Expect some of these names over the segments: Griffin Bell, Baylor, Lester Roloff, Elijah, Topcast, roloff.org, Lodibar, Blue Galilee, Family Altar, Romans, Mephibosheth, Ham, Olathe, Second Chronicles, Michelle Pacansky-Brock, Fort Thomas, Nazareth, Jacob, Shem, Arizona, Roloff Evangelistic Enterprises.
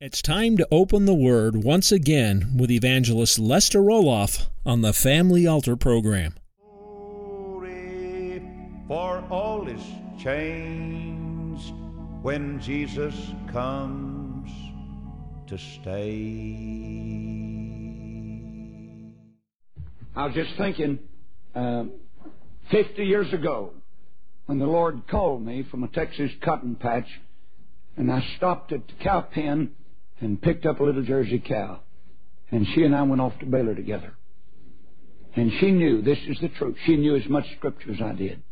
It's time to open the Word once again with evangelist Lester Roloff on the Family Altar program. Glory, for all is changed when Jesus comes to stay. I was just thinking, 50 years ago, when the Lord called me from a Texas cotton patch, and I stopped at the cow pen and picked up a little Jersey cow, and she and I went off to Baylor together. And she knew, this is the truth, she knew as much Scripture as I did.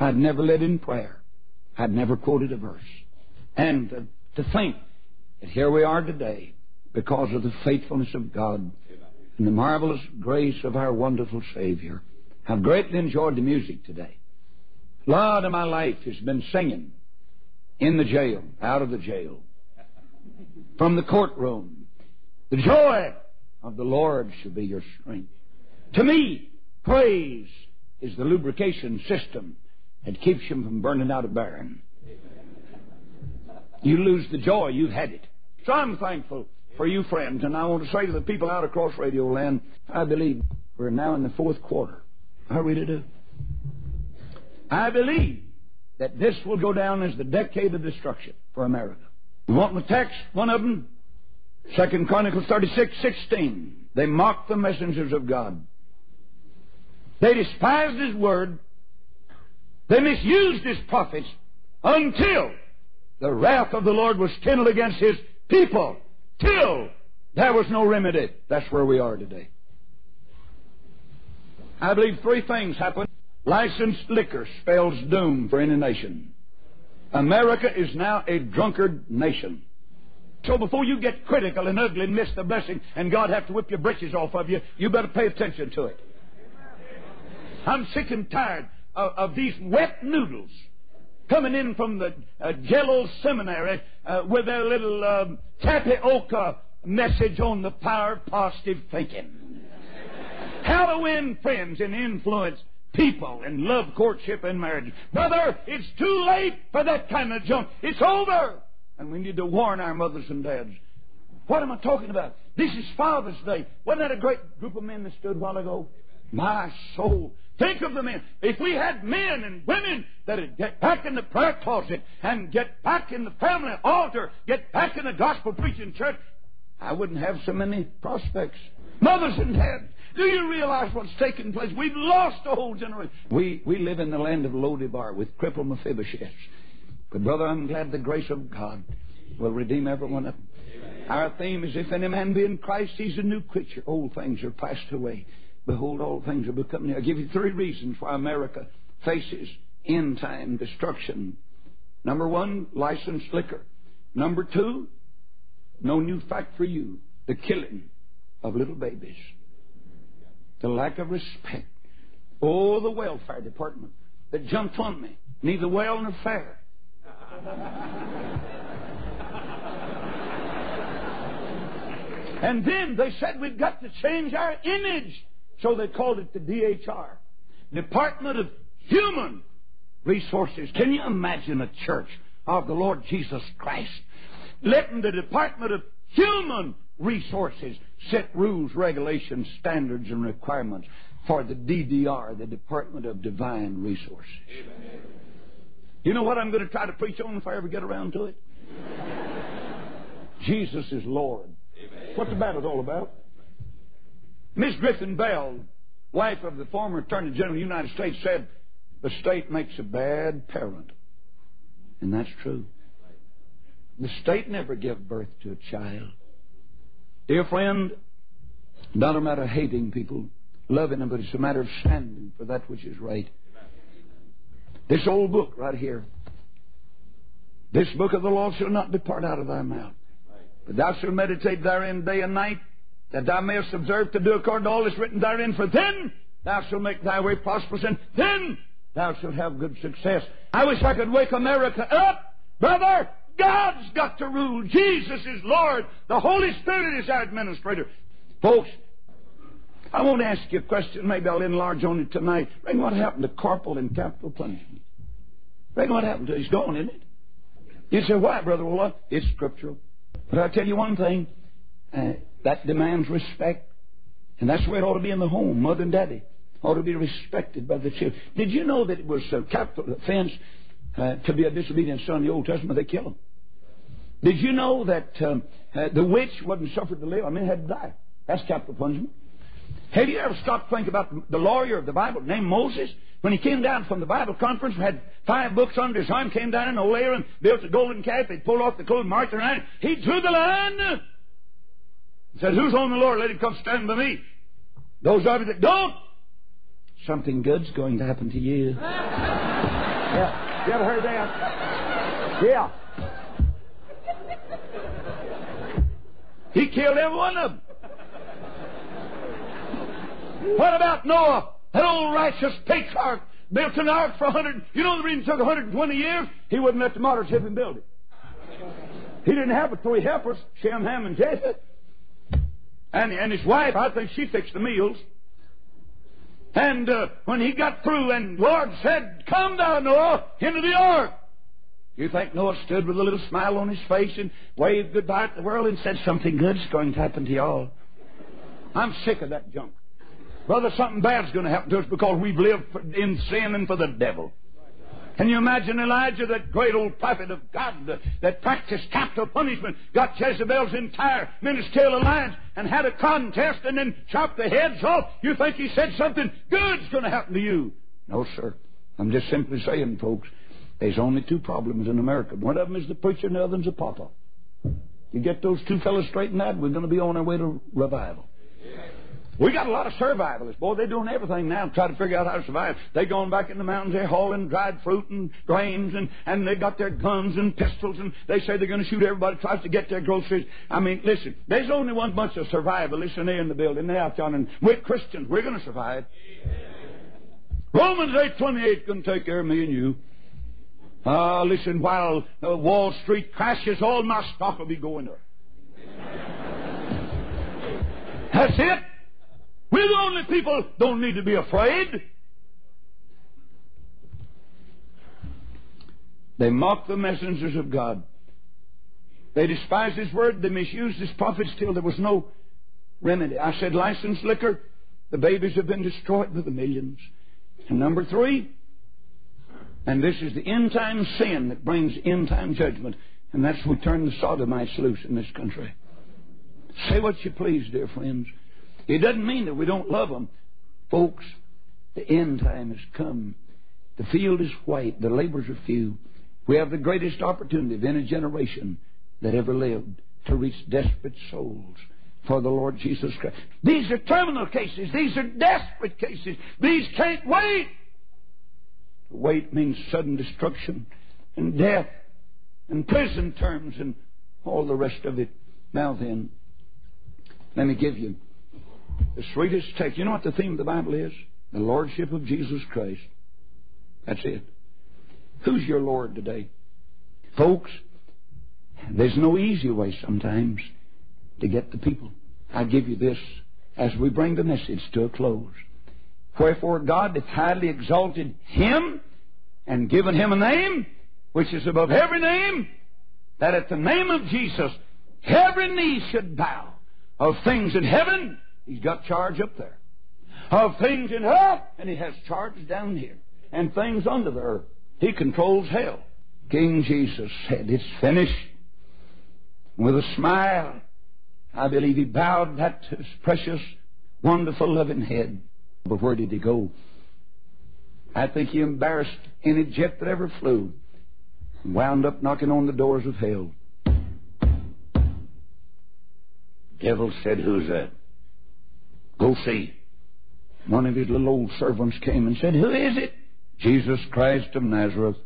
I'd never led in prayer. I'd never quoted a verse. And to think that here we are today because of the faithfulness of God and the marvelous grace of our wonderful Savior. I've greatly enjoyed the music today. A lot of my life has been singing in the jail, out of the jail, from the courtroom. The joy of the Lord shall be your strength. To me, praise is the lubrication system that keeps you from burning out of barren. You lose the joy, you've had it. So I'm thankful for you, friends, and I want to say to the people out across Radio Land, I believe we're now in the fourth quarter. How are we to do? I believe that this will go down as the decade of destruction for America. You want my text? One of them? Second Chronicles 36:16. They mocked the messengers of God. They despised His word. They misused His prophets until the wrath of the Lord was kindled against His people, till there was no remedy. That's where we are today. I believe three things happen. Licensed liquor spells doom for any nation. America is now a drunkard nation. So before you get critical and ugly and miss the blessing and God have to whip your britches off of you, you better pay attention to it. I'm sick and tired of these wet noodles coming in from the Jello Seminary with their little tapioca message on the power of positive thinking. How to win friends and influence people and love courtship and marriage. Brother, it's too late for that kind of junk. It's over. And we need to warn our mothers and dads. What am I talking about? This is Father's Day. Wasn't that a great group of men that stood a while ago? My soul. Think of the men. If we had men and women that would get back in the prayer closet and get back in the family altar, get back in the gospel preaching church, I wouldn't have so many prospects. Mothers and dads, do you realize what's taking place? We've lost a whole generation. We live in the land of Lodibar with crippled Mephibosheth. But, brother, I'm glad the grace of God will redeem every one of them. Our theme is, if any man be in Christ, he's a new creature. Old things are passed away. Behold, all things are become new. I'll give you three reasons why America faces end-time destruction. Number one, licensed liquor. Number two, no new fact for you, the killing of little babies. The lack of respect. Oh, the welfare department that jumped on me. Neither well nor fair. And then they said we've got to change our image. So they called it the DHR. Department of Human Resources. Can you imagine a church of the Lord Jesus Christ letting the Department of Human Resources set rules, regulations, standards, and requirements for the DDR, the Department of Divine Resources? Amen. You know what I'm going to try to preach on if I ever get around to it? Jesus is Lord. Amen. What's the battle's all about? Miss Griffin Bell, wife of the former Attorney General of the United States, said, the state makes a bad parent. And that's true. The state never gave birth to a child. Dear friend, not a matter of hating people, loving them, but it's a matter of standing for that which is right. This old book right here, this book of the law shall not depart out of thy mouth, But thou shalt meditate therein day and night, that thou mayest observe to do according to all that's written therein. For then thou shalt make thy way prosperous, and then thou shalt have good success. I wish I could wake America up, brother. God's got to rule. Jesus is Lord. The Holy Spirit is our administrator. Folks, I won't ask you a question. Maybe I'll enlarge on it tonight. Reckon what happened to corporal and capital punishment? Reckon what happened to it? It's gone, isn't it? You say, why, Brother Roloff? It's scriptural. But I'll tell you one thing. That demands respect. And that's where it ought to be in the home. Mother and daddy ought to be respected by the children. Did you know that it was a capital offense to be a disobedient son in the Old Testament? They killed him. Did you know that the witch wasn't suffered to live? I mean, had to die. That's capital punishment. Have you ever stopped to think about the lawyer of the Bible named Moses? When he came down from the Bible conference, had 5 books under his arm, came down in Olathe and built a golden calf. He pulled off the clothes, marked it around. He drew the line and said, who's on the Lord? Let him come stand by me. Those of you that don't, something good's going to happen to you. Yeah. You ever heard that? Yeah. He killed every one of them. What about Noah? That old righteous patriarch built an ark for 100... You know the reason it took 120 years? He wouldn't let the martyrs help him build it. He didn't have but 3 helpers, Shem, Ham, and Jacob. And his wife, I think she fixed the meals. And when he got through and the Lord said, come down, Noah, into the ark. You think Noah stood with a little smile on his face and waved goodbye to the world and said, something good's going to happen to y'all. I'm sick of that junk. Brother, something bad's going to happen to us because we've lived in sin and for the devil. Can you imagine Elijah, that great old prophet of God that practiced capital punishment, got Jezebel's entire ministerial alliance and had a contest and then chopped the heads off? You think he said something good's going to happen to you? No, sir. I'm just simply saying, folks, there's only 2 problems in America. One of them is the preacher and the other is the papa. You get those 2 fellas straightened out, we're going to be on our way to revival. We got a lot of survivalists. Boy, they're doing everything now to try to figure out how to survive. They're going back in the mountains, they're hauling dried fruit and grains, and they got their guns and pistols, and they say they're going to shoot everybody that tries to get their groceries. I mean, listen, there's only one bunch of survivalists, and they're in the building now, John, and we're Christians. We're going to survive. Romans 8:28 going to take care of me and you. Listen, while Wall Street crashes, all my stock will be going up. That's it. We're the only people don't need to be afraid. They mock the messengers of God. They despise His Word. They misused His prophets till there was no remedy. I said licensed liquor. The babies have been destroyed by the millions. And number 3... And this is the end-time sin that brings end-time judgment. And that's what turned the sodomites loose in this country. Say what you please, dear friends. It doesn't mean that we don't love them. Folks, the end time has come. The field is white. The laborers are few. We have the greatest opportunity of any generation that ever lived to reach desperate souls for the Lord Jesus Christ. These are terminal cases. These are desperate cases. These can't wait. Wait means sudden destruction and death and prison terms and all the rest of it. Now then, let me give you the sweetest text. You know what the theme of the Bible is? The Lordship of Jesus Christ. That's it. Who's your Lord today? Folks, there's no easy way sometimes to get the people. I give you this as we bring the message to a close. Wherefore God hath highly exalted Him, and given Him a name, which is above every name, that at the name of Jesus every knee should bow, of things in heaven. He's got charge up there. Of things in earth, and He has charge down here. And things under the earth. He controls hell. King Jesus said, it's finished. With a smile, I believe He bowed that to His precious, wonderful, loving head. But where did He go? I think He embarrassed any jet that ever flew and wound up knocking on the doors of hell. Devil said, who's that? Go see. One of His little old servants came and said, who is it? Jesus Christ of Nazareth.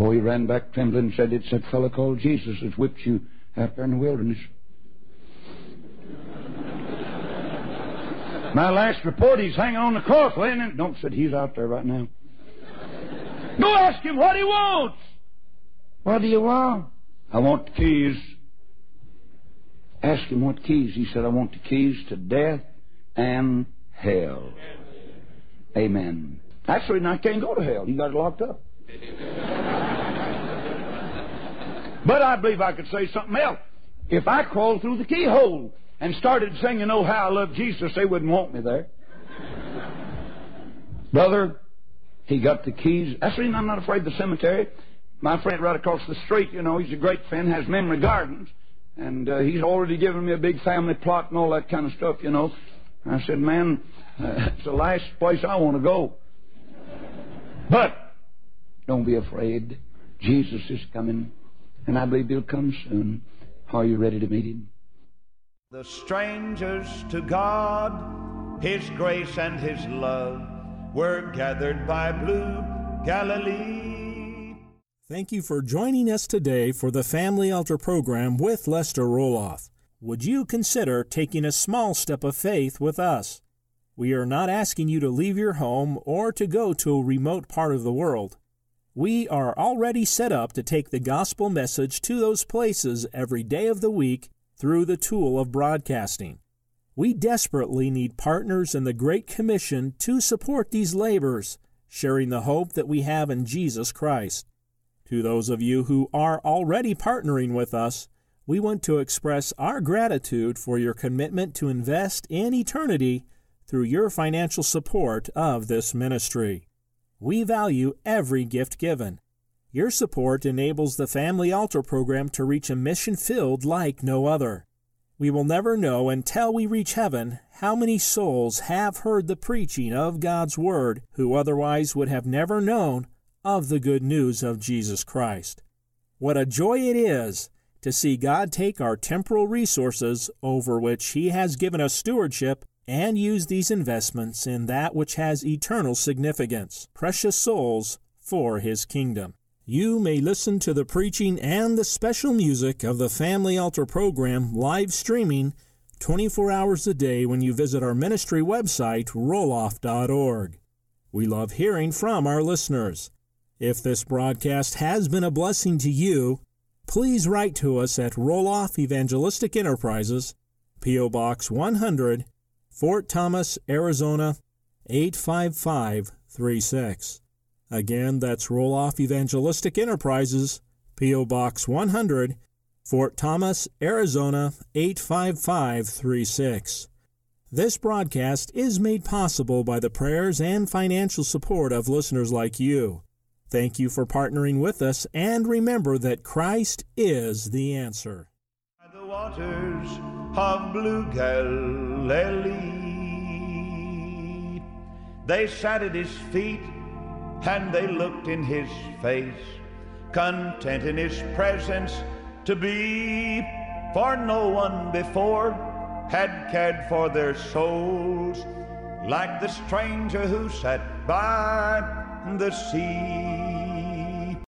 Boy ran back trembling and said, "It's that fellow called Jesus that whipped you out there in the wilderness." My last report, he's hanging on the cross laying in. Don't said he's out there right now. Go ask him what he wants. What do you want? I want the keys. Ask him what keys. He said, I want the keys to death and hell. Amen. That's the reason I can't go to hell. You got it locked up. But I believe I could say something else. If I crawled through the keyhole and started singing, "Oh, how I love Jesus," they wouldn't want me there. Brother, he got the keys. That's the reason I'm not afraid of the cemetery. My friend right across the street, you know, he's a great friend, has memory gardens. And he's already given me a big family plot and all that kind of stuff, you know. I said, man, it's the last place I want to go. But don't be afraid. Jesus is coming. And I believe he'll come soon. Are you ready to meet him? The strangers to God, his grace and his love were gathered by Blue Galilee. Thank you for joining us today for the Family Altar program with Lester Roloff. Would you consider taking a small step of faith with us? We are not asking you to leave your home or to go to a remote part of the world. We are already set up to take the gospel message to those places every day of the week through the tool of broadcasting. We desperately need partners in the Great Commission to support these labors, sharing the hope that we have in Jesus Christ. To those of you who are already partnering with us, we want to express our gratitude for your commitment to invest in eternity through your financial support of this ministry. We value every gift given. Your support enables the Family Altar program to reach a mission field like no other. We will never know until we reach heaven how many souls have heard the preaching of God's Word who otherwise would have never known of the good news of Jesus Christ. What a joy it is to see God take our temporal resources over which He has given us stewardship and use these investments in that which has eternal significance, precious souls for His kingdom. You may listen to the preaching and the special music of the Family Altar program live streaming 24 hours a day when you visit our ministry website, roloff.org. We love hearing from our listeners. If this broadcast has been a blessing to you, please write to us at Roloff Evangelistic Enterprises, P.O. Box 100, Fort Thomas, Arizona, 85536. Again, that's Roloff Evangelistic Enterprises, P.O. Box 100, Fort Thomas, Arizona, 85536. This broadcast is made possible by the prayers and financial support of listeners like you. Thank you for partnering with us, and remember that Christ is the answer. By the waters of Blue Galilee, they sat at his feet, and they looked in his face, content in his presence to be, for no one before had cared for their souls, like the stranger who sat by the sea.